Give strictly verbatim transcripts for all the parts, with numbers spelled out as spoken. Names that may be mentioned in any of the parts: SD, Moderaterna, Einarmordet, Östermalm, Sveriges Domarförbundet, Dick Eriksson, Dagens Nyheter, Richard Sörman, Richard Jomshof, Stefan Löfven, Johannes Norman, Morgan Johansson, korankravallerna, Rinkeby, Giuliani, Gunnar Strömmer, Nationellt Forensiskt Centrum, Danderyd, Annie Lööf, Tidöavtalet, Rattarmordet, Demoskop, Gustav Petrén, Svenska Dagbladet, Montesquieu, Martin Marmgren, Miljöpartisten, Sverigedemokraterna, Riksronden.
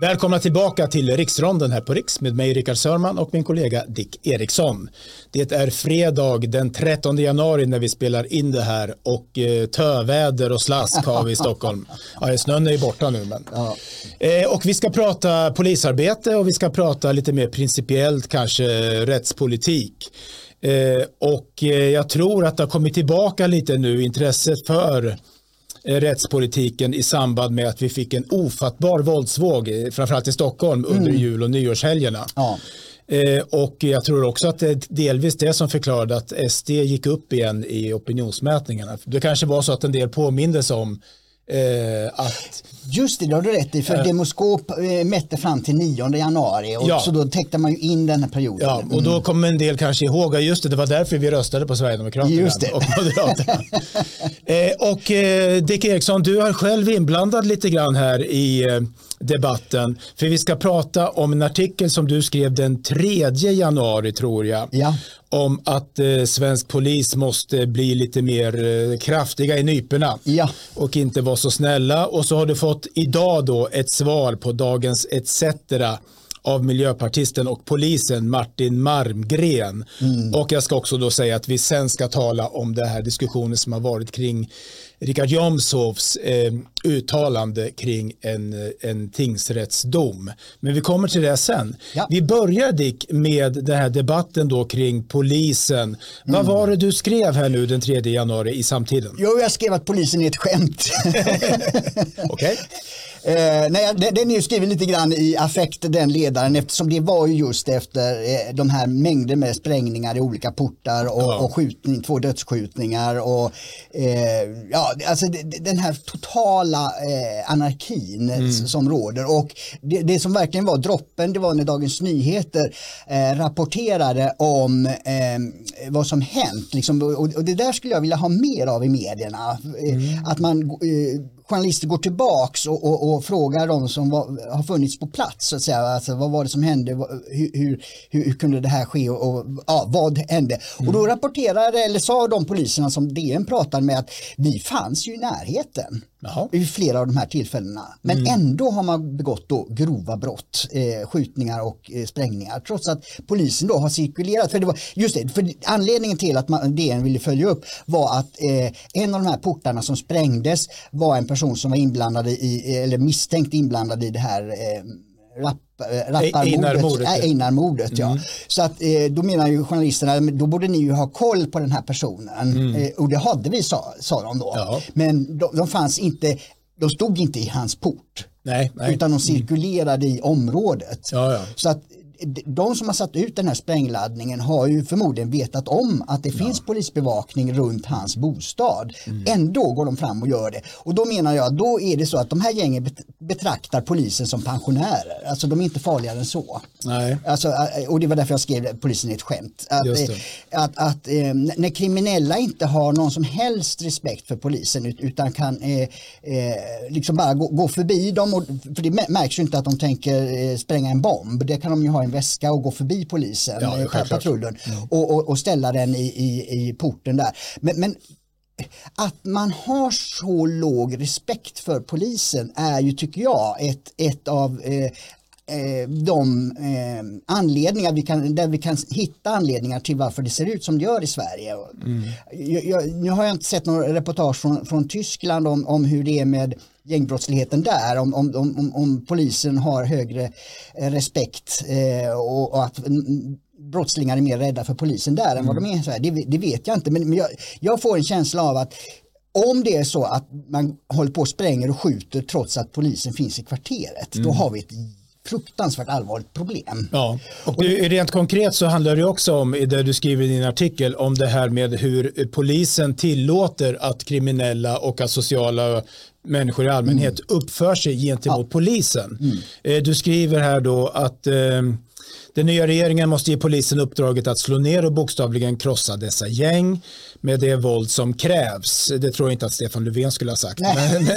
Välkomna tillbaka till Riksronden här på Riks med mig Richard Sörman och min kollega Dick Eriksson. Det är fredag den trettonde januari när vi spelar in det här och eh, töväder och slask har vi i Stockholm. Ja, snön är ju borta nu. Men. Ja. Eh, och vi ska prata polisarbete och vi ska prata lite mer principiellt kanske rättspolitik. Eh, och eh, jag tror att det har kommit tillbaka lite nu intresset för rättspolitiken i samband med att vi fick en ofattbar våldsvåg framförallt i Stockholm under mm. jul- och nyårshelgerna. Ja. Eh, och jag tror också att det delvis det som förklarade att S D gick upp igen i opinionsmätningarna. Det kanske var så att en del påmindes om Eh, att, Just det, då har du rätt i, för eh, Demoskop eh, mätte fram till nionde januari och ja. så då täckte man ju in den här perioden. Ja, och då kommer en del kanske ihåg, just det, det var därför vi röstade på Sverigedemokraterna och Moderaterna. eh, och eh, Dick Eriksson, du har själv inblandad lite grann här i eh, debatten, för vi ska prata om en artikel som du skrev den tredje januari tror jag. Ja. Om att eh, svensk polis måste bli lite mer eh, kraftiga i nyperna ja. och inte vara så snälla. Och så har du fått idag då ett svar på Dagens et cetera av Miljöpartisten och polisen Martin Marmgren. Mm. Och jag ska också då säga att vi sen ska tala om det här diskussionen som har varit kring Richard Jomshofs eh, uttalande kring en, en tingsrättsdom. Men vi kommer till det sen. Ja. Vi börjar, Dick, med den här debatten då kring polisen. Mm. Vad var det du skrev här nu den tredje januari i Samtiden? Jo, jag skrev att polisen är ett skämt. Okej. Eh, nej, den, den är ju skriven lite grann i affekt, den ledaren, eftersom det var ju just efter eh, de här mängder med sprängningar i olika portar och, ja. och skjutning, två dödsskjutningar och eh, ja, alltså den här totala eh, anarkin mm. som råder. Och det, det som verkligen var droppen, det var när Dagens Nyheter eh, rapporterade om eh, vad som hänt liksom, och, och det där skulle jag vilja ha mer av i medierna, mm. att man eh, journalister går tillbaks och, och, och frågar dem som var, har funnits på plats så att säga, alltså, vad var det som hände, hur, hur, hur kunde det här ske och, och ja, vad hände, mm. och då rapporterade eller sa de poliserna som D N pratade med att vi fanns ju i närheten. Jaha. I flera av de här tillfällena, men mm. ändå har man begått då grova brott, eh, skjutningar och eh, sprängningar, trots att polisen då har cirkulerat, för det var just det, för anledningen till att man, D N ville följa upp var att eh, en av de här portarna som sprängdes var en person som var inblandad i, eller misstänkt inblandad i det här eh, rapp Rattarmordet, Einarmordet, ja. Mm. Så att då menar ju journalisterna, då borde ni ju ha koll på den här personen, mm. och det hade vi, sa, sa de då. Ja. Men de, de fanns inte, de stod inte i hans port, nej, nej. utan de cirkulerade mm. i området. Ja, ja. Så att de som har satt ut den här sprängladdningen har ju förmodligen vetat om att det finns ja. polisbevakning runt hans bostad. Mm. Ändå går de fram och gör det. Och då menar jag, då är det så att de här gängen betraktar polisen som pensionärer. Alltså de är inte farligare än så. Nej. Alltså, och det var därför jag skrev polisen är ett skämt. Att, att, att när kriminella inte har någon som helst respekt för polisen utan kan eh, liksom bara gå, gå förbi dem. Och, för det märks ju inte att de tänker spränga en bomb. Det kan de ju ha en väska och gå förbi polisen, ja, patrullen, mm. och, och, och ställa den i, i, i porten där. Men, men att man har så låg respekt för polisen är ju, tycker jag, ett, ett av eh, de eh, anledningar vi kan, där vi kan hitta anledningar till varför det ser ut som det gör i Sverige. Mm. Jag, jag, nu har jag inte sett några reportage från, från Tyskland om, om hur det är med gängbrottsligheten där, om, om, om, om polisen har högre respekt eh, och, och att brottslingar är mer rädda för polisen där än vad mm. de är. Så här, det, det vet jag inte, men, men jag, jag får en känsla av att om det är så att man håller på och spränger och skjuter trots att polisen finns i kvarteret, mm. då har vi ett fruktansvärt allvarligt problem. Ja. Och du, rent konkret så handlar det också om, där du skriver i din artikel, om det här med hur polisen tillåter att kriminella och asociala människor i allmänhet mm. uppför sig gentemot ja. polisen. Mm. Du skriver här då att eh, Den nya regeringen måste ge polisen uppdraget att slå ner och bokstavligen krossa dessa gäng med det våld som krävs. Det tror jag inte att Stefan Löfven skulle ha sagt. Men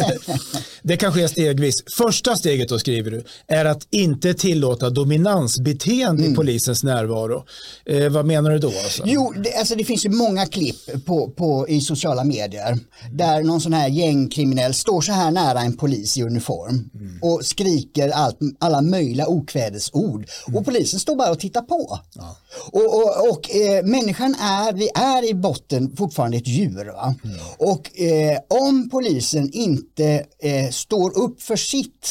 det kan ske stegvis. Första steget då, skriver du, är att inte tillåta dominansbeteende mm. i polisens närvaro. Eh, vad menar du då? Alltså? Jo, det, alltså det finns ju många klipp på, på, i sociala medier där någon sån här gängkriminell står så här nära en polis i uniform mm. och skriker allt, alla möjliga okvädesord. Mm. Och polisen står bara och tittar på. Ja. Och, och, och eh, människan är, vi är i botten fortfarande ett djur. Va? Mm. Och eh, om polisen inte eh, står upp för sitt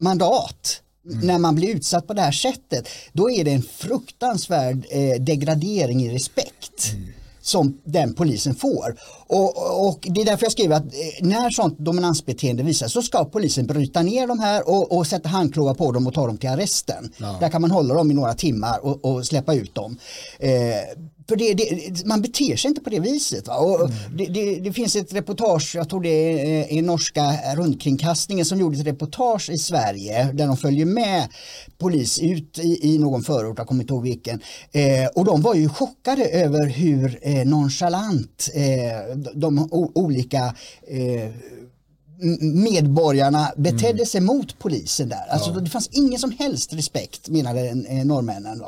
mandat mm. när man blir utsatt på det här sättet, då är det en fruktansvärd eh, degradering i respekt. Mm. Som den polisen får. Och, och det är därför jag skriver att när sånt dominansbeteende visas så ska polisen bryta ner de här och, och sätta handklovar på dem och ta dem till arresten. Ja. Där kan man hålla dem i några timmar och, och släppa ut dem. Eh, för det, det, man beter sig inte på det viset. Va? Och mm. det, det, det finns ett reportage, jag tror det är i norska rundkringkastningen som gjorde ett reportage i Sverige där de följer med polis ut i, i någon förort, jag kommer inte ihåg vilken. Eh, och de var ju chockade över hur eh, nonchalant eh, de o- olika eh, medborgarna betedde mm. sig mot polisen där. Alltså, ja. Det fanns ingen som helst respekt, menade eh, norrmännen.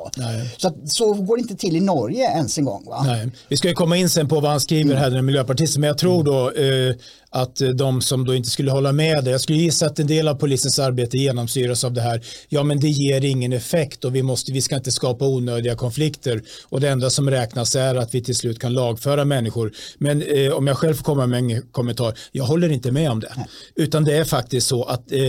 Så, att, så går det inte till i Norge ens en gång. Va? Nej. Vi ska ju komma in sen på vad han skriver mm. här, den miljöpartisten, men jag tror då eh, att de som då inte skulle hålla med det, jag skulle gissa att en del av polisens arbete genomsyras av det här, ja men det ger ingen effekt och vi, måste, vi ska inte skapa onödiga konflikter och det enda som räknas är att vi till slut kan lagföra människor. Men eh, om jag själv får komma med en kommentar, jag håller inte med om det. Nej. Utan det är faktiskt så att, eh,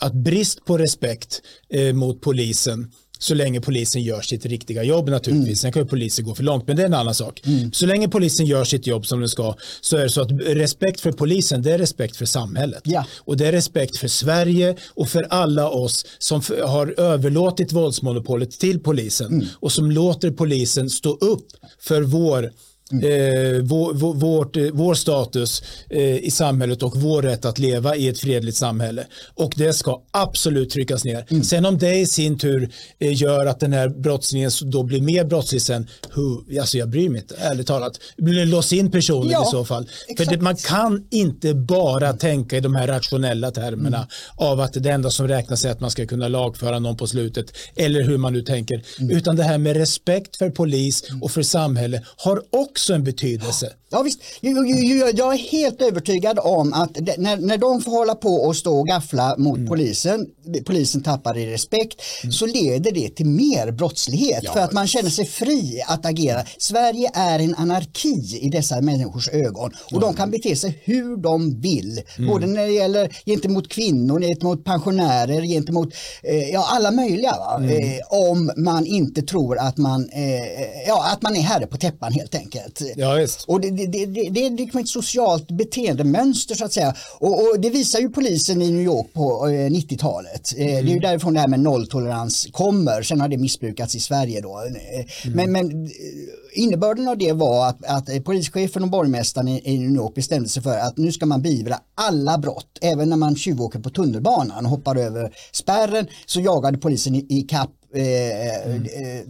att brist på respekt eh, mot polisen, så länge polisen gör sitt riktiga jobb naturligtvis. Mm. Sen kan ju polisen gå för långt, men det är en annan sak. Mm. Så länge polisen gör sitt jobb som den ska, så är det så att respekt för polisen, det är respekt för samhället. Ja. Och det är respekt för Sverige och för alla oss som för, har överlåtit våldsmonopolet till polisen mm. och som låter polisen stå upp för vår Mm. Eh, vår, vår, vårt, vår status eh, i samhället och vår rätt att leva i ett fredligt samhälle. Och det ska absolut tryckas ner. Mm. Sen om det i sin tur eh, gör att den här brottslingen då blir mer brottslig sen, huh, alltså jag bryr mig inte, ärligt talat. Lås in personen ja, i så fall. Exakt. För det, man kan inte bara mm. tänka i de här rationella termerna mm. av att det enda som räknas är att man ska kunna lagföra någon på slutet eller hur man nu tänker. Mm. Utan det här med respekt för polis och för samhälle har också så en betydelse. Ja visst, jag, jag, jag är helt övertygad om att de, när, när de får hålla på och stå och gaffla mot mm. polisen, polisen tappar i respekt, mm. så leder det till mer brottslighet ja. För att man känner sig fri att agera. Sverige är en anarki i dessa människors ögon och mm. de kan bete sig hur de vill. Mm. Både när det gäller gentemot kvinnor, gentemot pensionärer, gentemot eh, ja, alla möjliga. Mm. Eh, om man inte tror att man, eh, ja, att man är herre på täppan helt enkelt. Ja, visst. Och det, det, det, det, det är ett socialt beteendemönster så att säga och, och det visar ju polisen i New York på eh, nittiotalet. Eh, mm. Det är ju därifrån det här med nolltolerans kommer, sen har det missbrukats i Sverige då. Mm. Men, men innebörden av det var att, att polischefen och borgmästaren i, i New York bestämde sig för att nu ska man beivra alla brott, även när man tjuvåker på tunnelbanan och hoppar över spärren så jagade polisen i, i kapp eh, mm. eh,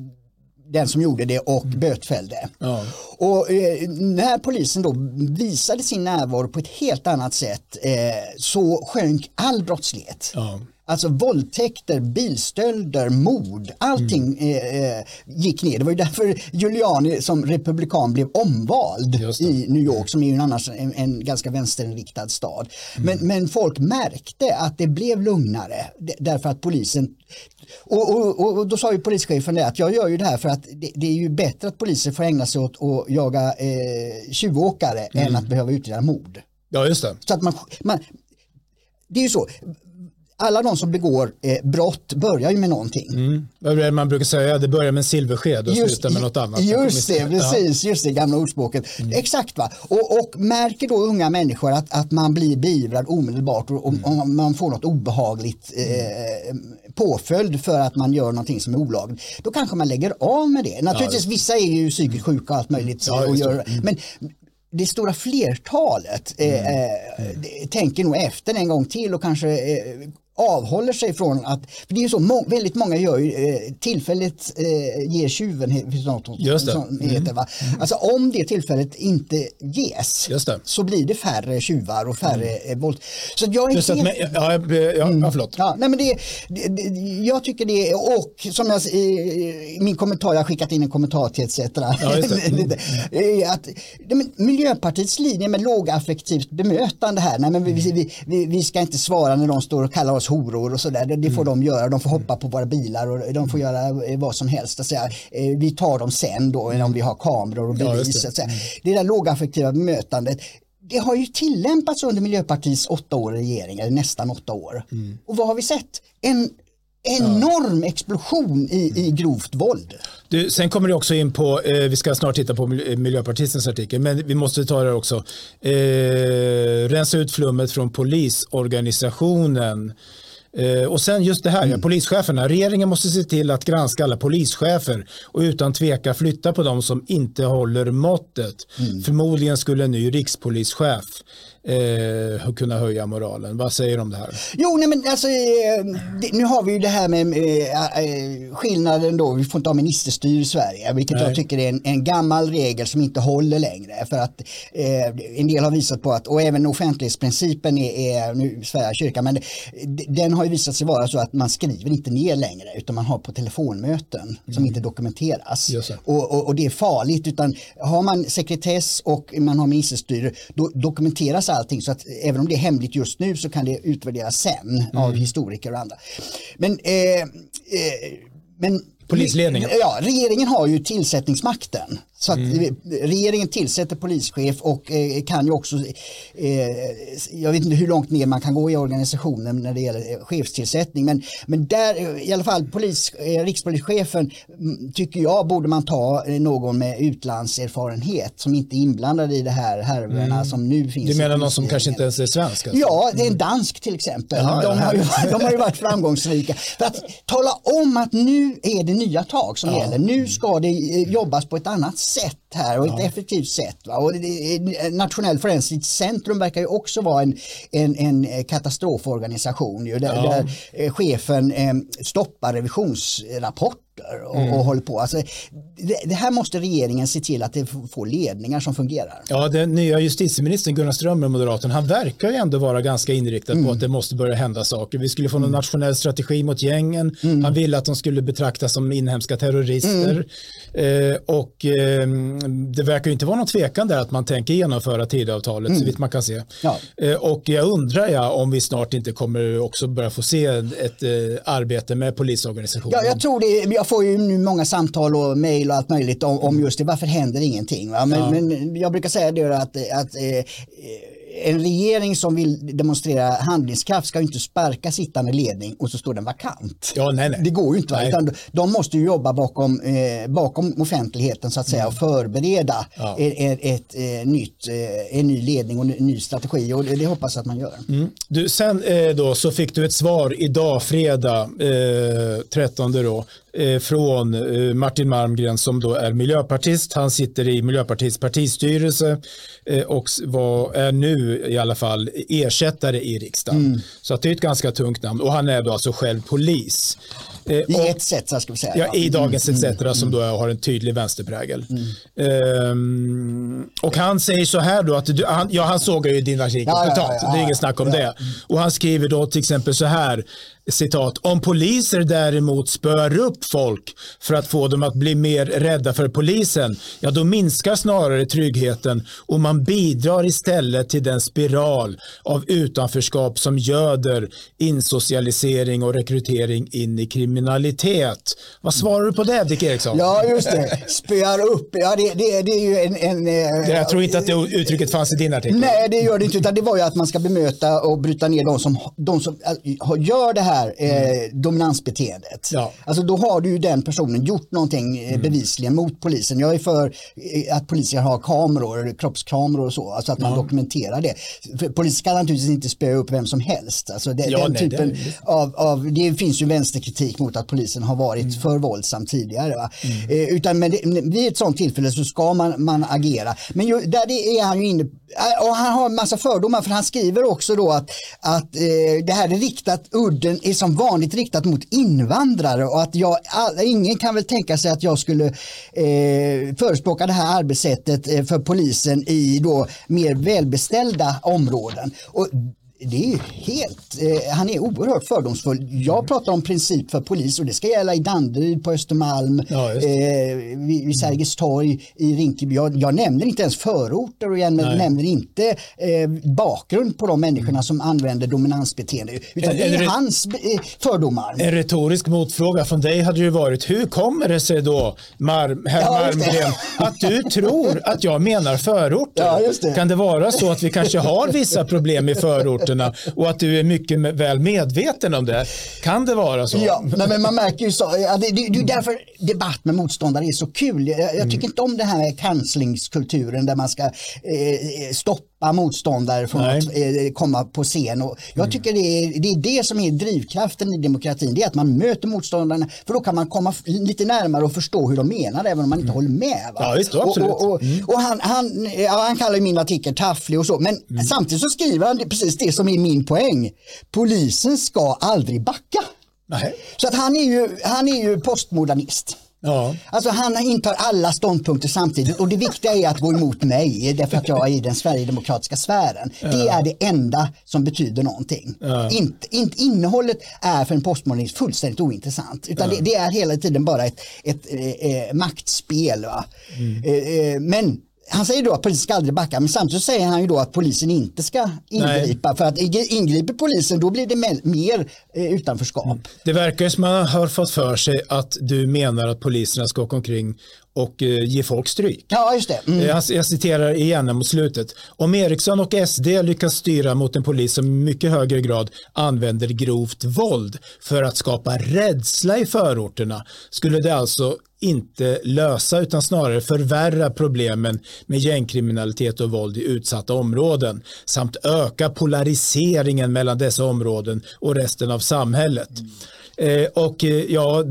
den som gjorde det och mm. bötfällde. Ja. Och eh, när polisen då visade sin närvaro på ett helt annat sätt eh, så sjönk all brottslighet. Ja. Alltså våldtäkter, bilstölder, mord, allting mm. eh, gick ner. Det var ju därför Giuliani som republikan blev omvald i New York som är ju annars en, en ganska vänsterinriktad stad. Mm. Men, men folk märkte att det blev lugnare därför att polisen och, och, och då sa ju polischefen det att jag gör ju det här för att det, det är ju bättre att polisen får ägna sig åt att jaga eh, tjuvåkare mm. än att behöva utreda mord. Ja just det. Så att man, man det är ju så. Alla de som begår eh, brott börjar ju med någonting. Mm. Man brukar säga att det börjar med en silversked och just, slutar med något annat. Just det, precis. Just det gamla ordspråket. Mm. Exakt va. Och, och märker då unga människor att, att man blir beivrad omedelbart och, och mm. man får något obehagligt eh, påföljd för att man gör någonting som är olagligt. Då kanske man lägger av med det. Naturligtvis ja, det... vissa är ju psykiskt sjuka och allt möjligt. Ja, och gör, mm. men... Det stora flertalet eh, mm. Mm. tänker nog efter en gång till och kanske eh, avhåller sig från att, för det är ju så, må, väldigt många gör ju eh, tillfälligt eh, ger tjuven något, just det. Som heter, mm. va? Alltså om det tillfället inte ges, just det. Så blir det färre tjuvar och färre mm. våld. Så jag är just helt... att, ja, ja, mm. ja, förlåt. Ja, nej, men det, det, det, jag tycker det, och som jag, i min kommentar, jag har skickat in en kommentar till et cetera. Ja, just det. Mm. att, men, Miljöpartiets linje med lågaffektivt bemötande här, nej, men vi, mm. vi, vi, vi ska inte svara när de står och kallar oss horor och sådär, det får mm. de göra, de får hoppa på våra bilar och de får göra vad som helst, att säga, vi tar dem sen då om vi har kameror och bevis, ja, det. Mm. det där lågaffektiva bemötandet, det har ju tillämpats under Miljöpartiets åtta år i regering, eller nästan åtta år, mm. och vad har vi sett? En enorm ja. explosion i, mm. i grovt våld. Du, sen kommer det också in på, eh, vi ska snart titta på Miljöpartistens artikel, men vi måste ta det också. Eh, rensa ut flummet från polisorganisationen. Eh, och sen just det här, mm. ja, polischeferna. Regeringen måste se till att granska alla polischefer och utan tveka flytta på dem som inte håller måttet. Mm. Förmodligen skulle en ny rikspolischef eh, kunna höja moralen. Vad säger du om det här? Jo, nej, men alltså, det, nu har vi ju det här med eh, skillnaden då, vi får inte ha ministerstyr i Sverige, vilket nej. jag tycker är en, en gammal regel som inte håller längre, för att eh, en del har visat på att, och även offentlighetsprincipen är, är nu Sverige kyrka, men den har har ju visat sig vara så att man skriver inte ner längre, utan man har på telefonmöten mm. som inte dokumenteras. Och, och, och det är farligt, utan har man sekretess och man har ministerstyre, då dokumenteras allting, så att även om det är hemligt just nu så kan det utvärderas sen mm. av historiker och andra. Men, eh, eh, men polisledningen. Ja, regeringen har ju tillsättningsmakten. Så att mm. regeringen tillsätter polischef och eh, kan ju också, eh, jag vet inte hur långt ner man kan gå i organisationen när det gäller chefstillsättning, men, men där i alla fall polis, eh, rikspolischefen tycker jag borde man ta någon med utlandserfarenhet som inte är inblandad i det här härverna mm. som nu finns. Du menar någon som kanske inte ens är svensk? Alltså? Ja, det är en dansk till exempel. Jaha, de, har ju, de har ju varit framgångsrika. För att tala om att nu är det nya tag som ja. gäller, nu ska det jobbas på ett annat sätt. sätt här och ett ja. effektivt sätt. Va? Och Nationellt Forensiskt Centrum verkar ju också vara en, en, en katastroforganisation ju, där, ja. där chefen eh, stoppar revisionsrapporter och, mm. och håller på. Alltså, det, det här måste regeringen se till att det får ledningar som fungerar. Ja, den nya justitieministern Gunnar Strömmer, Moderaterna, han verkar ju ändå vara ganska inriktad mm. på att det måste börja hända saker. Vi skulle få någon mm. nationell strategi mot gängen. Mm. Han ville att de skulle betraktas som inhemska terrorister. Mm. Eh, och eh, det verkar ju inte vara någon tvekan där att man tänker genomföra Tidöavtalet, mm. så vitt man kan se. Ja. Eh, och jag undrar ja, om vi snart inte kommer också börja få se ett eh, arbete med polisorganisationen. Ja, jag tror det. Jag får ju nu många samtal och mejl och allt möjligt om, om just det. Varför händer ingenting? Va? Men, ja. men jag brukar säga det att, att eh, en regering som vill demonstrera handlingskraft ska ju inte sparka sittande ledning och så står den vakant. Ja, nej, nej. Det går ju inte. Va? Utan de måste ju jobba bakom, eh, bakom offentligheten så att säga, och förbereda ja. ett, ett, ett nytt, en ny ledning och en ny strategi, och det, det hoppas jag att man gör. Mm. Du, sen eh, då så fick du ett svar idag fredag eh, trettonde då från Martin Marmgren, som då är miljöpartist. Han sitter i Miljöpartiets partistyrelse och var, är nu i alla fall ersättare i riksdagen. Mm. Så att det är ett ganska tungt namn, och han är då alltså själv polis. I och, ett sätt, så ska vi säga. Ja, i Dagens mm, et cetera Mm, som då har en tydlig vänsterprägel. Mm. Ehm, och han säger så här då, att du, han, ja, han sågar ju din artikel, ja, ja, ja, ja, det är inget snack om ja. det. Och han skriver då till exempel så här, citat, om poliser däremot spör upp folk för att få dem att bli mer rädda för polisen, ja då minskar snarare tryggheten och man bidrar istället till den spiral av utanförskap som göder insocialisering och rekrytering in i kriminalitet. Vad svarar du på det, Dick Eriksson? Ja, just det. Spöar upp. Ja, det, det, det är ju en... en det, jag tror inte att det uttrycket fanns i din artikel. Nej, det gör det inte, utan det var ju att man ska bemöta och bryta ner de som, de som gör det här här eh, dominansbeteendet. Ja. Alltså då har du ju den personen gjort någonting eh, bevisligen mm. mot polisen. Jag är för eh, att polisen har kameror, kroppskameror och så, alltså att man ja. dokumenterar det. För polisen ska naturligtvis inte spöa upp vem som helst. Alltså det, ja, den nej, typen det, det. Av, av, det finns ju vänsterkritik mot att polisen har varit mm. för våldsam tidigare. Va? Mm. Eh, utan med det, vid ett sånt tillfälle så ska man, man agera. Men ju, där det är han ju inne, och han har en massa fördomar, för han skriver också då att, att eh, det här är riktat, udden är som vanligt riktat mot invandrare, och att jag, alla, ingen kan väl tänka sig att jag skulle eh, förespråka det här arbetssättet eh, för polisen i då mer välbeställda områden. Och det är ju helt, eh, han är oerhört fördomsfull. Jag pratar om princip för polis, och det ska gälla i Danderyd, på Östermalm, ja, eh, vid Sergels torg, i Rinkeby. Jag, jag nämner inte ens förorter, och jag Nej. nämner inte eh, bakgrund på de människorna som använder dominansbeteende, utan en, det är en, hans eh, fördomar. En retorisk motfråga från dig hade ju varit, hur kommer det sig då, Mar- herr ja, Marmgren, att du tror att jag menar förorter? Ja, just det. Kan det vara så att vi kanske har vissa problem i förorter? Och att du är mycket väl medveten om det. Kan det vara så? Ja, men man märker ju så. Det är därför debatt med motståndare är så kul. Jag, jag tycker inte om den här kanslingskulturen där man ska eh, stoppa motståndare från Nej. att eh, komma på scen. Och jag tycker det är, det är det som är drivkraften i demokratin. Det är att man möter motståndarna, för då kan man komma lite närmare och förstå hur de menar, även om man inte håller med. Va? Ja, visst, absolut. Och, och, och, och han, han, ja, han kallar ju min artikel tafflig och så. Men mm. samtidigt så skriver han det, precis det som är min poäng. Polisen ska aldrig backa. Nej. Så att han är ju, han är ju postmodernist. Ja. Alltså han intar alla ståndpunkter samtidigt, och det viktiga är att gå emot mig, därför att jag är i den sverigedemokratiska sfären. Ja. Det är det enda som betyder någonting. Ja. Inte, inte, innehållet är för en postmodernist fullständigt ointressant, utan ja. det, det är hela tiden bara ett, ett, ett eh, maktspel. Va? Mm. Eh, eh, men han säger då att polisen ska aldrig backa, men samtidigt säger han ju då att polisen inte ska ingripa. Nej. För att ingriper polisen, då blir det mer utanförskap. Det verkar som man har fått för sig att du menar att poliserna ska åka omkring och ge folk stryk. Ja, just det. Mm. Jag citerar igen mot slutet. Om Eriksson och S D lyckas styra mot en polis som i mycket högre grad använder grovt våld för att skapa rädsla i förorterna, skulle det alltså inte lösa utan snarare förvärra problemen med gängkriminalitet och våld i utsatta områden, samt öka polariseringen mellan dessa områden och resten av samhället. Mm. Eh, och ja,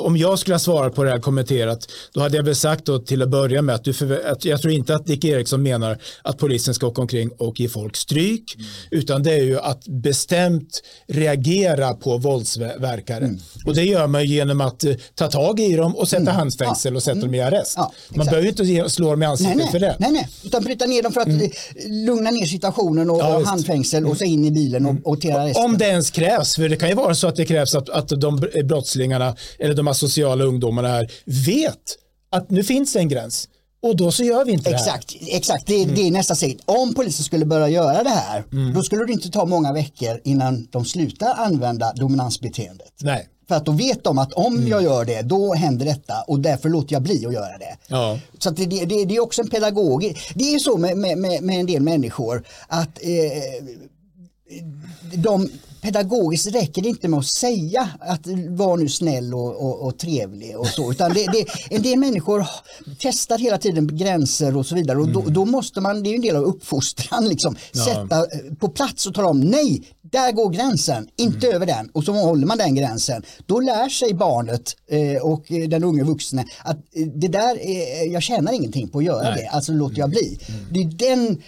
om jag skulle svara på det här kommenterat, då hade jag väl sagt då till att börja med att, du förvä- att jag tror inte att Dick Eriksson menar att polisen ska åka omkring och ge folk stryk, mm. utan det är ju att bestämt reagera på våldsverkare. Mm. Och det gör man genom att eh, ta tag i dem och sätta mm. handfängsel och sätta mm. dem i arrest. Ja, man behöver ju inte ge, slå dem i ansiktet nej, nej, för det. Nej, nej, utan bryta ner dem för att mm. lugna ner situationen och, ja, och handfängsel och så in i bilen och, och till arresten. Om det ens krävs, för det kan ju vara så att det krävs att, att de brottslingarna eller de asociala ungdomarna här vet att nu finns en gräns, och då så gör vi inte exakt, det här. Exakt, det, mm. det är nästa sätt. Om polisen skulle börja göra det här, mm. då skulle det inte ta många veckor innan de slutar använda dominansbeteendet. Nej. För att då vet de att om mm. jag gör det, då händer detta, och därför låter jag bli att göra det. Ja. Så att det, det, det är också en pedagog. Det är så med, med, med en del människor att eh, de... pedagogiskt räcker det inte med att säga att var nu snäll och, och, och trevlig och så, utan det, det, en del människor testar hela tiden gränser och så vidare, och då, då måste man, det är ju en del av uppfostran liksom, ja. sätta på plats och tala om nej, där går gränsen, inte mm. över den, och så håller man den gränsen, då lär sig barnet eh, och den unga vuxna att det där, eh, jag tjänar ingenting på att göra nej. det, alltså låter jag bli. Mm. Det är den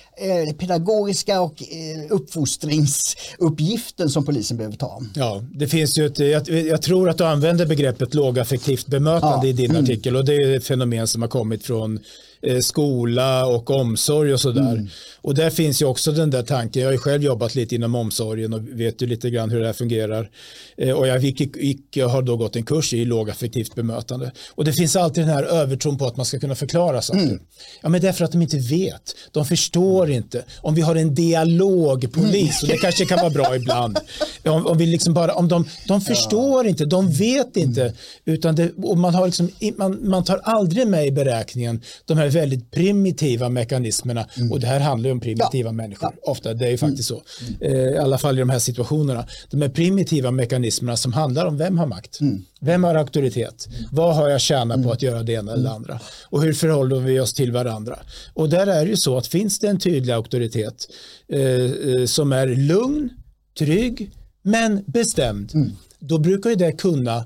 eh, pedagogiska och eh, uppfostringsuppgiften som polisen behöver ta. Ja, det finns ju ett, jag, jag tror att du använder begreppet lågaffektivt bemötande ja. i din mm. artikel, och det är ett fenomen som har kommit från eh, skola och omsorg och sådär. Mm. Och där finns ju också den där tanken, jag har ju själv jobbat lite inom omsorgen och vet ju lite grann hur det här fungerar, eh, och jag gick, gick, har då gått en kurs i lågaffektivt bemötande, och det finns alltid den här övertron på att man ska kunna förklara saker. Mm. Ja, men därför att de inte vet, de förstår mm. inte. Om vi har en dialogpolis, mm. och det kanske kan vara bra ibland. Om, om vi liksom bara, om de, de förstår ja. inte, de vet inte, utan det, och man, har liksom, man, man tar aldrig med i beräkningen de här väldigt primitiva mekanismerna, mm. och det här handlar ju om primitiva ja. människor, ja. ofta, det är ju faktiskt mm. så, eh, i alla fall i de här situationerna, de här primitiva mekanismerna som handlar om vem har makt, mm. vem har auktoritet, mm. vad har jag tjänat mm. på att göra det ena eller det andra, och hur förhåller vi oss till varandra, och där är det ju så att finns det en tydlig auktoritet eh, som är lugn, trygg, men bestämd, mm. då brukar ju det kunna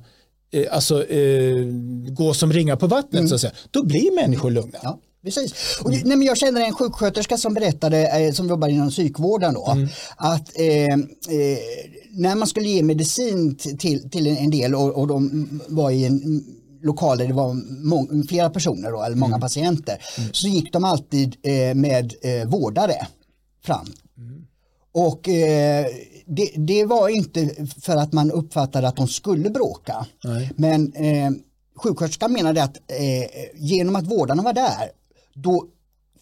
eh, alltså, eh, gå som ringar på vattnet, mm. så att säga. Då blir människor lugna. Ja, precis. Och, nej, men jag känner en sjuksköterska som berättade, eh, som jobbar inom psykvården då, mm. att eh, eh, när man skulle ge medicin till, till en del och, och de var i en lokal där det var må- flera personer då, eller många mm. patienter, mm. så gick de alltid eh, med eh, vårdare fram. Mm. Och eh, det, det var inte för att man uppfattade att de skulle bråka. Nej. Men eh, sjuksköterskan menade att eh, genom att vårdarna var där, då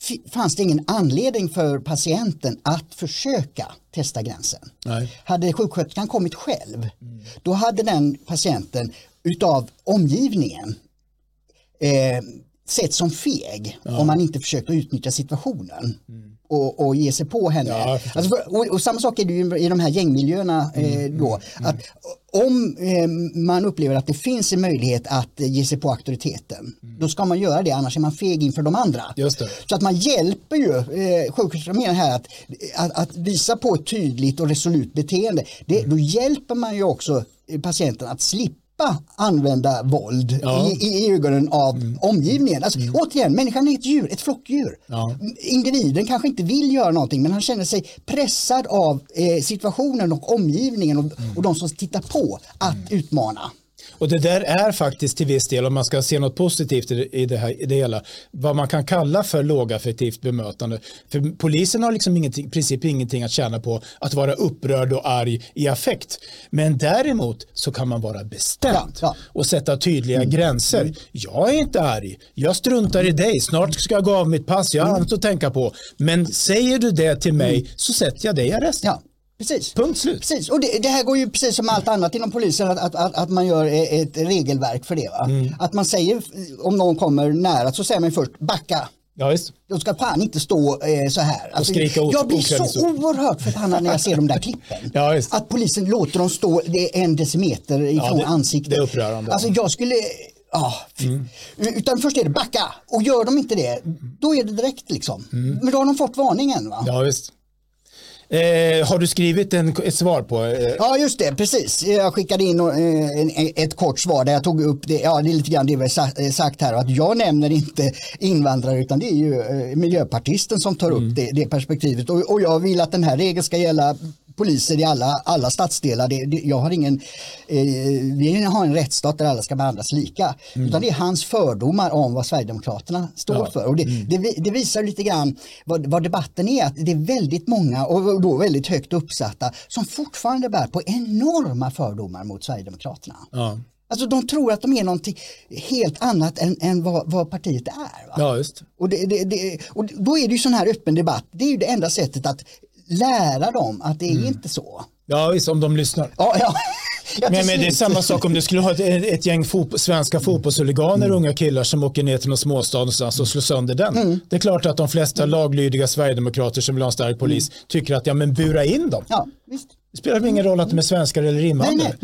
f- fanns det ingen anledning för patienten att försöka testa gränsen. Nej. Hade sjuksköterskan kommit själv, mm. då hade den patienten utav omgivningen eh, sett som feg, ja. om man inte försöker utnyttja situationen. Mm. Och, och ge sig på henne. Ja, alltså för, och, och samma sak är det ju i de här gängmiljöerna eh, då. Mm. Att om eh, man upplever att det finns en möjlighet att eh, ge sig på auktoriteten, mm. då ska man göra det, annars är man feg inför de andra. Just det. Så att man hjälper ju eh, sjuksköterskan här att, att, att visa på ett tydligt och resolut beteende. Det, mm. Då hjälper man ju också patienten att slippa använda våld ja. i, i ögonen av mm. omgivningen. Alltså, mm. återigen, människan är ett djur, ett flockdjur. Ja. Individen kanske inte vill göra någonting, men han känner sig pressad av eh, situationen och omgivningen och, mm. och de som tittar på att mm. utmana. Och det där är faktiskt till viss del, om man ska se något positivt i det här, i det hela, vad man kan kalla för lågaffektivt bemötande. För polisen har liksom ingenting, i princip ingenting att tjäna på att vara upprörd och arg i affekt. Men däremot så kan man vara bestämd ja, ja. och sätta tydliga mm. gränser. Jag är inte arg, jag struntar i dig, snart ska jag gå av mitt pass, jag har mm. inte att tänka på. Men säger du det till mig mm. så sätter jag dig i arresten. Ja. Precis. Punkt slut. Precis. Och det, det här går ju precis som allt annat inom polisen, att, att, att, att man gör ett regelverk för det. Va? Mm. Att man säger, om någon kommer nära så säger man först backa. Ja, visst. De ska fan inte stå eh, så här. Alltså, åt, jag blir så oerhört förbannad när jag ser de där klippen. Ja, visst. Att polisen låter dem stå en decimeter ifrån ja, ansiktet. Det är upprörande. Alltså jag skulle... Ja, mm. utan först är det backa. Och gör de inte det, då är det direkt liksom. Mm. Men då har de fått varningen, va? Ja, visst. Eh, har du skrivit en, ett svar på? Eh... Ja, just det, precis. Jag skickade in eh, en, ett kort svar där jag tog upp det. Ja, det är lite grann det vi har sagt här. Att jag nämner inte invandrare, utan det är ju eh, Miljöpartisten som tar upp mm. det, det perspektivet. Och, och jag vill att den här regeln ska gälla poliser i alla, alla stadsdelar. Det, det, jag har ingen, eh, vi har en rättsstat där alla ska behandlas lika. Mm. Utan det är hans fördomar om vad Sverigedemokraterna står ja. för. Och det, mm. det, det visar lite grann vad, vad debatten är. Att det är väldigt många, och då väldigt högt uppsatta, som fortfarande bär på enorma fördomar mot Sverigedemokraterna. Ja. Alltså de tror att de är någonting helt annat än, än vad, vad partiet är. Va? Ja, just. Och, det, det, det, och då är det ju sån här öppen debatt. Det är ju det enda sättet att lära dem att det är mm. inte så. Ja, visst, om de lyssnar. Ja, ja. Men, men det är samma sak om du skulle ha ett, ett gäng fotbo- svenska fotbollshuliganer, mm. unga killar som åker ner till någon småstad någonstans och slår sönder den. Mm. Det är klart att de flesta laglydiga Sverigedemokrater som vill ha en stark polis mm. tycker att ja, men bura in dem. Ja, visst. Det spelar ingen roll att de är svenskar eller invandrare.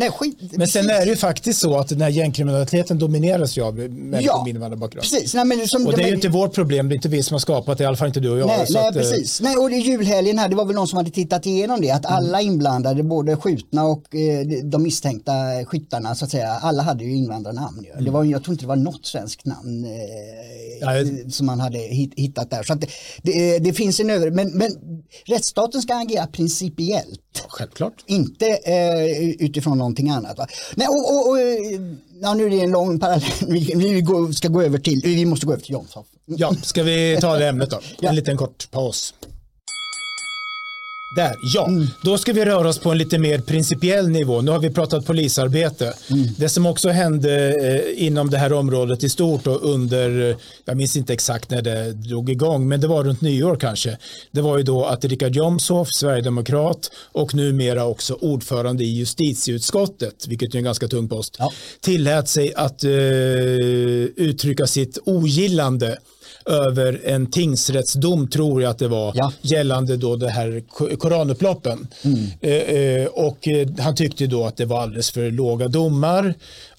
Men sen är det ju faktiskt så att den här gängkriminaliteten domineras ju av människor ja, med invandrarbakgrund. Precis. Nej, men som och det, det är ju inte vårt problem, det är inte vi som har skapat det, i alla fall inte du och jag. Nej, så nej att, precis. Nej, och det julhelgen här, det var väl någon som hade tittat igenom det, att mm. alla inblandade, både skjutna och eh, de misstänkta skyttarna så att säga, alla hade ju invandrarnamn. Mm. Det var, jag tror inte det var något svenskt namn eh, ja, jag... som man hade hittat där. Så att det, det, det finns en över... Men, men rättsstaten ska agera principiellt. Självklart. Klart. Inte eh, utifrån någonting annat. Va? Nej, och, och, och, ja, nu är det en lång parallell. Vi, vi går, ska gå över till, vi måste gå över till Jomshof. Ja, ska vi ta det ämnet då? En ja. liten kort paus. Där, ja. Mm. Då ska vi röra oss på en lite mer principiell nivå. Nu har vi pratat polisarbete. Mm. Det som också hände eh, inom det här området i stort och under, jag minns inte exakt när det drog igång, men det var runt nyår kanske. Det var ju då att Richard Jomshof, Sverigedemokrat och numera också ordförande i justitieutskottet, vilket är en ganska tung post, ja. tillät sig att eh, uttrycka sitt ogillande över en tingsrättsdom, tror jag att det var, ja. gällande då det här koranupploppen. Mm. Eh, och han tyckte då att det var alldeles för låga domar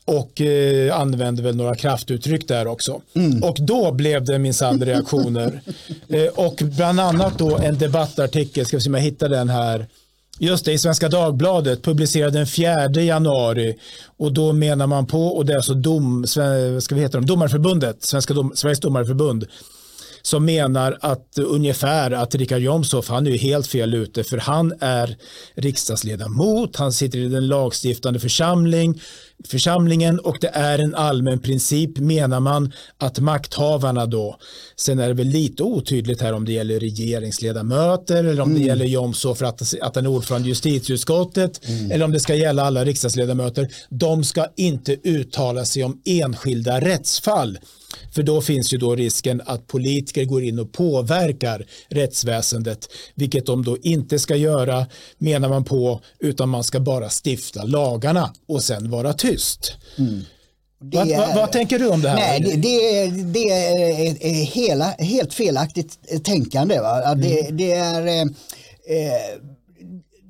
och eh, använde väl några kraftuttryck där också. Mm. Och då blev det minsann reaktioner. eh, och bland annat då en debattartikel, ska vi se om jag hittar den här. Just det, i Svenska Dagbladet, publicerad den fjärde januari, och då menar man på, och det är alltså dom, vad ska vi heta dem? Domarförbundet, Svenska dom, Sveriges Domarförbund, som menar att ungefär att Richard Jomshof, han är ju helt fel ute, för han är riksdagsledamot, han sitter i den lagstiftande församling, församlingen, och det är en allmän princip, menar man, att makthavarna då, sen är det väl lite otydligt här om det gäller regeringsledamöter eller om mm. det gäller Jomshof för att, att han är ordförande i justitieutskottet mm. eller om det ska gälla alla riksdagsledamöter, de ska inte uttala sig om enskilda rättsfall. För då finns ju då risken att politiker går in och påverkar rättsväsendet, vilket de då inte ska göra, menar man på, utan man ska bara stifta lagarna och sen vara tyst. Mm. Vad, är, vad, vad tänker du om det här? Nej, det, det, är, det är hela, helt felaktigt tänkande. Va? Det, mm. det är... Eh,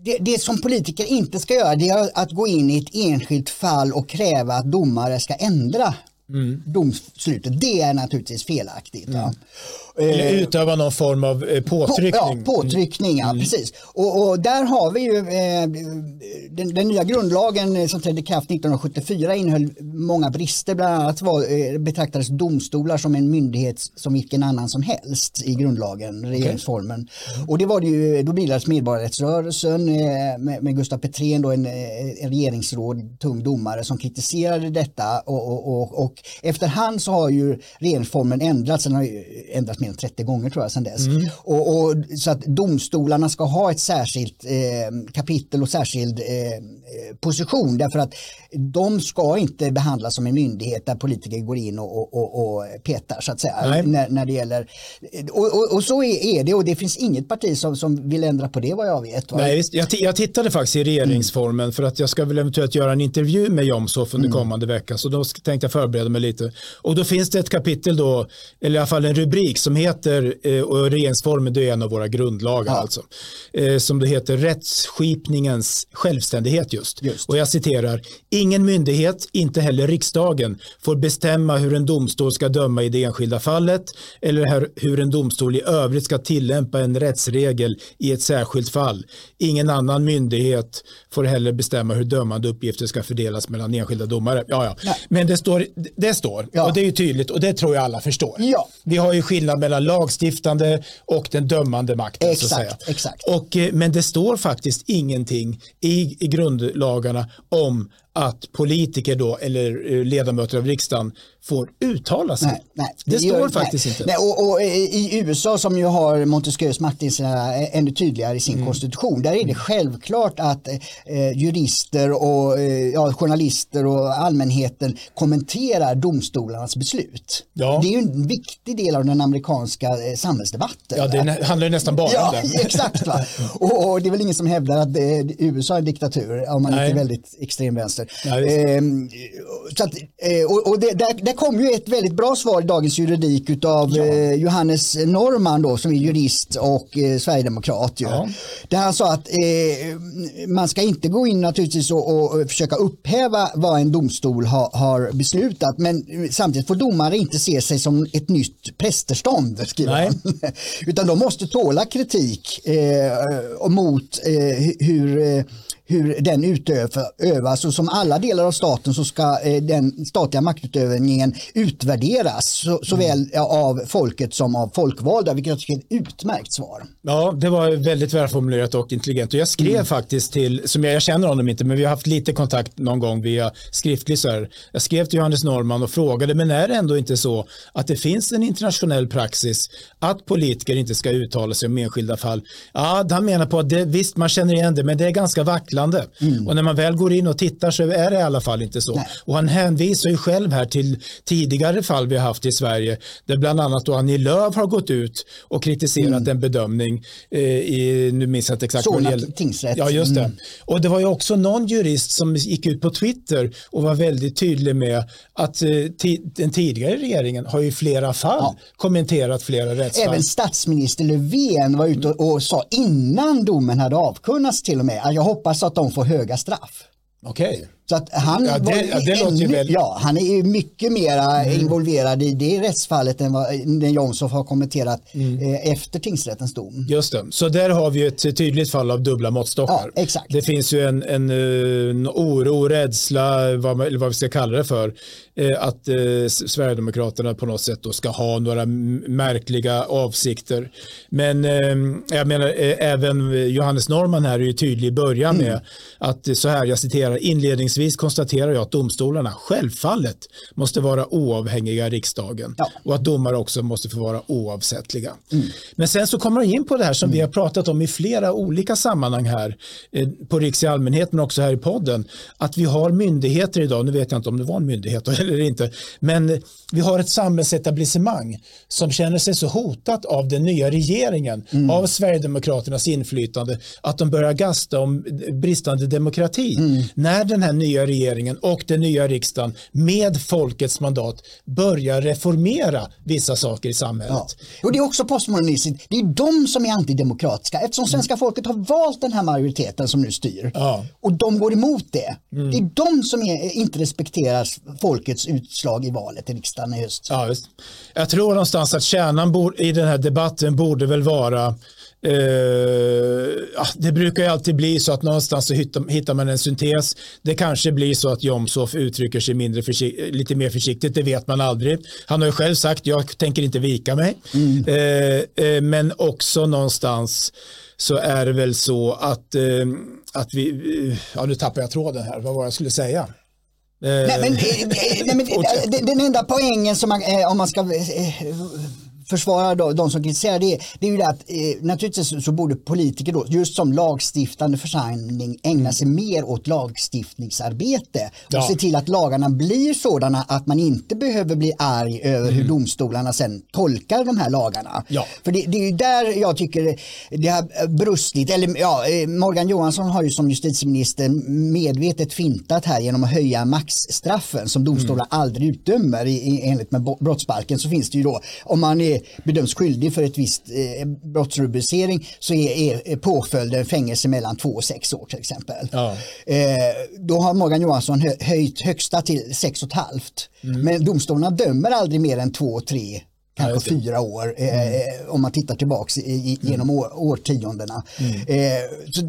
Det, det som politiker inte ska göra, det är att gå in i ett enskilt fall och kräva att domare ska ändra mm. domslutet. Det är naturligtvis felaktigt. Mm. Ja. Eller utöva någon form av påtryckning. På, ja, påtryckning, mm. ja, precis. Och, och där har vi ju eh, den, den nya grundlagen som trädde i kraft nitton sjuttiofyra innehöll många brister. Bland annat var, eh, betraktades domstolar som en myndighet som vilken annan som helst i grundlagen, regeringsformen. Okay. Och det var det ju, då bildades medborgarrättsrörelsen eh, med, med Gustav Petrén, då en, en regeringsråd, tung domare, som kritiserade detta. Och, och, och, och efterhand så har ju regeringsformen ändrats, den har ju ändrats med trettio gånger tror jag sedan dess. Mm. Och, och, så att domstolarna ska ha ett särskilt eh, kapitel och särskild eh, position, därför att de ska inte behandlas som en myndighet där politiker går in och, och, och petar så att säga. När, när det gäller, och, och, och så är det, och det finns inget parti som, som vill ändra på det vad jag vet. Va? Nej, visst. Jag, t- jag tittade faktiskt i regeringsformen mm. för att jag ska väl eventuellt göra en intervju med Jomshof under mm. kommande vecka, så då tänkte jag förbereda mig lite. Och då finns det ett kapitel då, eller i alla fall en rubrik som heter, och regeringsformen det är en av våra grundlagar, ja. alltså, som det heter, rättsskipningens självständighet just. just. Och jag citerar: ingen myndighet, inte heller riksdagen, får bestämma hur en domstol ska döma i det enskilda fallet eller hur en domstol i övrigt ska tillämpa en rättsregel i ett särskilt fall. Ingen annan myndighet får heller bestämma hur dömande uppgifter ska fördelas mellan enskilda domare. Ja, ja. Nej. Men det står, det står ja. och det är ju tydligt, och det tror jag alla förstår. Ja. Vi har ju skillnad mellan lagstiftande och den dömande makten. Exakt, så att säga. Exakt. Och, men det står faktiskt ingenting i, i grundlagarna om att politiker då, eller ledamöter av riksdagen, får uttala sig. Nej, nej, det, det står gör, faktiskt nej, inte. Nej, och, och i U S A, som ju har Montesquieus Martinsson ännu tydligare i sin mm. konstitution, där är det självklart att eh, jurister och eh, ja, journalister och allmänheten kommenterar domstolarnas beslut. Ja. Det är ju en viktig del av den amerikanska eh, samhällsdebatten. Ja, det nä- handlar ju nästan bara ja, om det. Exakt. Va? Och, och det är väl ingen som hävdar att eh, U S A är en diktatur, om man nej. inte är väldigt extrem vänster. Ja, eh, så att, eh, och, och det, där, där kom ju ett väldigt bra svar i Dagens Juridik utav ja. eh, Johannes Norman då, som är jurist och eh, sverigedemokrat. Ju. Ja. Där han sa att eh, man ska inte gå in naturligtvis och, och försöka upphäva vad en domstol ha, har beslutat, men samtidigt får domare inte se sig som ett nytt prästerstånd, skriver han. Utan de måste tåla kritik eh, mot eh, hur eh, hur den utövas och som inom alla delar av staten så ska eh, den statliga maktutövningen utvärderas så, såväl av folket som av folkvalda, vilket jag tycker är ett utmärkt svar. Ja, det var väldigt välformulerat och intelligent. Och jag skrev mm. faktiskt till, som jag, jag känner honom inte, men vi har haft lite kontakt någon gång via skriftlig så här. Jag skrev till Johannes Norman och frågade, men är det ändå inte så att det finns en internationell praxis att politiker inte ska uttala sig om enskilda fall? Ja, han menar på att det, visst, man känner igen det, men det är ganska vacklande. Mm. Och när man väl går in och tittar så är det i alla fall inte så. Nej. Och han hänvisar ju själv här till tidigare fall vi har haft i Sverige, där bland annat då Annie Lööf har gått ut och kritiserat mm. en bedömning eh, i, nu minns jag inte exakt. Såna tingsrätt. Ja, just det. Mm. Och det var ju också någon jurist som gick ut på Twitter och var väldigt tydlig med att eh, ti- den tidigare regeringen har ju flera fall ja. kommenterat flera rättsfall. Även statsminister Löfven var ute och, och sa innan domen hade avkunnats till och med att jag hoppas att de får höga straff. Okej. Okay. Så att han, ja, det, ja, det låter ju väl... ja, han är ju mycket mer mm. involverad i det rättsfallet än vad den Jomshof har kommenterat mm. efter tingsrättens dom. Just det. Så där har vi ett tydligt fall av dubbla måttstockar. Ja, exakt. Det finns ju en, en, en oro, rädsla, vad, man, eller vad vi ska kalla det för, att eh, Sverigedemokraterna på något sätt då ska ha några märkliga avsikter. Men eh, jag menar, eh, även Johannes Norman här är ju tydlig i början mm. med att så här, jag citerar inledningsvis, vis konstaterar jag att domstolarna självfallet måste vara oavhängiga i riksdagen ja. och att domare också måste få vara oavsättliga. Mm. Men sen så kommer jag in på det här som mm. vi har pratat om i flera olika sammanhang här eh, på Riks i allmänhet men också här i podden, att vi har myndigheter idag, nu vet jag inte om det var en myndighet eller inte, men vi har ett samhällsetablissemang som känner sig så hotat av den nya regeringen, mm. av Sverigedemokraternas inflytande, att de börjar gasta om bristande demokrati. Mm. När den här nya regeringen och den nya riksdagen med folkets mandat börjar reformera vissa saker i samhället. Ja. Och det är också postmodernistiskt. Det är de som är antidemokratiska eftersom svenska mm. folket har valt den här majoriteten som nu styr. Ja. Och de går emot det. Mm. Det är de som är, inte respekterar folkets utslag i valet i riksdagen i höst. Ja, just. Jag tror någonstans att kärnan bor, i den här debatten borde väl vara Uh, det brukar ju alltid bli så att någonstans så hittar man en syntes. Det kanske blir så att Jomshof uttrycker sig mindre försikt- lite mer försiktigt, det vet man aldrig. Han har ju själv sagt, jag tänker inte vika mig. Mm. Uh, uh, men också någonstans så är det väl så att, uh, att vi... Uh, ja, nu tappar jag tråden här. Vad var jag skulle säga? Uh, nej, men, nej, men den, den enda poängen som man, om man ska... försvara då, de som kritiserar det, det är ju det att eh, naturligtvis så borde politiker då, just som lagstiftande församling, ägna sig mer åt lagstiftningsarbete och ja. se till att lagarna blir sådana att man inte behöver bli arg över mm. hur domstolarna sen tolkar de här lagarna. Ja. För det, det är ju där jag tycker det har brustit, eller ja, Morgan Johansson har ju som justitieminister medvetet fintat här genom att höja maxstraffen som domstolar mm. aldrig utdömer i, i, enligt med brottsbalken. Så finns det ju då, om man är bedöms skyldig för ett visst eh, brottsrubricering så är, är påföljden fängelse mellan två och sex år till exempel. Ja. Eh, då har Morgan Johansson hö- höjt högsta till sex och ett halvt. Mm. Men domstolarna dömer aldrig mer än två och tre, kanske fyra år eh, mm. om man tittar tillbaks i, i, genom år, årtiondena. Mm. Eh, så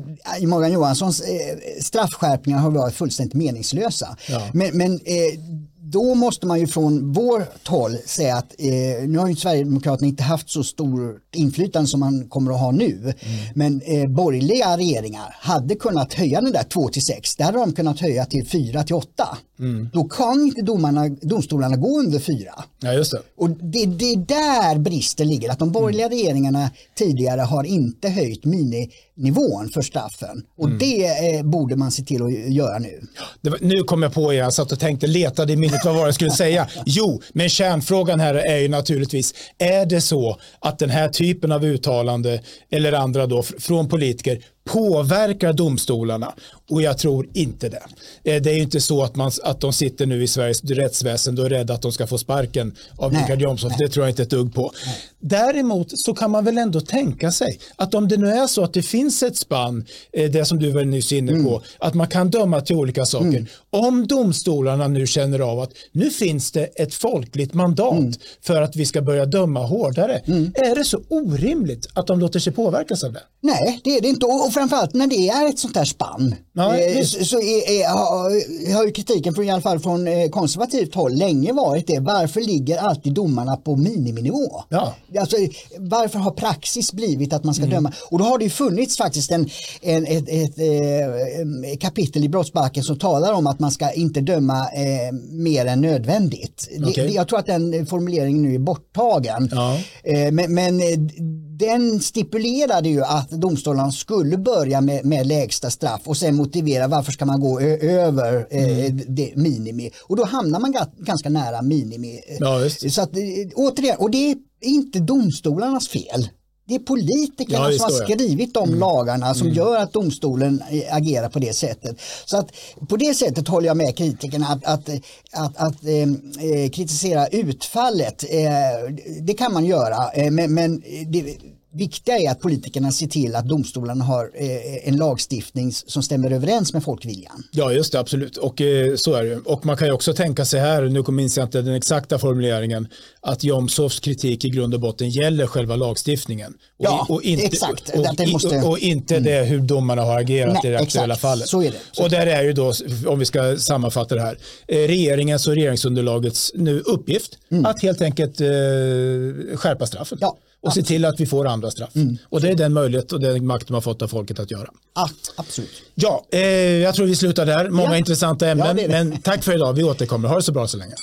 Morgan Johanssons eh, straffskärpningar har varit fullständigt meningslösa. Ja. Men, men eh, då måste man ju från vårt håll säga att eh, nu har ju Sverigedemokraterna inte haft så stor inflytande som man kommer att ha nu. Mm. Men eh, borgerliga regeringar hade kunnat höja den där två till sex. Där hade de kunnat höja till fyra till åtta. Mm. Då kan inte domarna, domstolarna gå under fyra. Ja, just det. Och det, det är där brister ligger. Att de borgerliga mm. regeringarna tidigare har inte höjt mininivån för straffen. Och mm. det eh, borde man se till att göra nu. Det var, nu kom jag på er. Jag satt och tänkte, letade i minnet vad var jag skulle säga. Jo, men kärnfrågan här är ju naturligtvis, är det så att den här typen av uttalande eller andra då från politiker påverkar domstolarna? Och jag tror inte det. Det är ju inte så att, man, att de sitter nu i Sveriges rättsväsende och är rädda att de ska få sparken av Richard Jomshof. Det tror jag inte ett dugg på. Nej. Däremot så kan man väl ändå tänka sig att om det nu är så att det finns ett spann, det som du var nyss inne på, mm. att man kan döma till olika saker. Mm. Om domstolarna nu känner av att nu finns det ett folkligt mandat mm. för att vi ska börja döma hårdare. Mm. Är det så orimligt att de låter sig påverkas av det? Nej, det är det inte. Och framförallt när det är ett sånt här spann, ja, eh, så, så är, är, har, har ju kritiken från, i alla fall från eh, konservativt håll länge varit det. Varför ligger alltid domarna på miniminivå? Ja. Alltså, varför har praxis blivit att man ska mm. döma? Och då har det ju funnits faktiskt en, en, ett, ett, ett kapitel i brottsbalken som talar om att man ska inte döma eh, mer än nödvändigt. Okay. Det, jag tror att den formuleringen nu är borttagen. Ja. Eh, men, men den stipulerade ju att domstolarna skulle börja med, med lägsta straff och sen motivera varför ska man gå ö- över eh, mm. det, minimi. Och då hamnar man g- ganska nära minimi. Ja, så att, återigen, och det är inte domstolarnas fel. Det är politikerna ja, som har skrivit de mm. lagarna som mm. gör att domstolen agerar på det sättet. Så att på det sättet håller jag med kritikerna att, att, att, att eh, kritisera utfallet. Eh, det kan man göra, eh, men, men det viktiga är att politikerna ser till att domstolarna har eh, en lagstiftning som stämmer överens med folkviljan. Ja, just det, absolut. Och eh, så är det. Och man kan ju också tänka sig här, nu minns jag inte den exakta formuleringen, att Jomshofs kritik i grund och botten gäller själva lagstiftningen. Och, ja, och inte, exakt. Och, och, det måste... och, och inte mm. det hur domarna har agerat. Nej, i det aktuella exakt. fallet. Så är det. Så och där är ju då, om vi ska sammanfatta det här, eh, regeringens och regeringsunderlagets nu uppgift mm. att helt enkelt eh, skärpa straffen. Ja. Och se till att vi får andra straff. Mm. Och det är den möjlighet och den makt man har fått av folket att göra. Ah, absolut. Ja, eh, jag tror vi slutar där. Många ja. intressanta ämnen. Ja, det det. Men tack för idag. Vi återkommer. Ha det så bra så länge.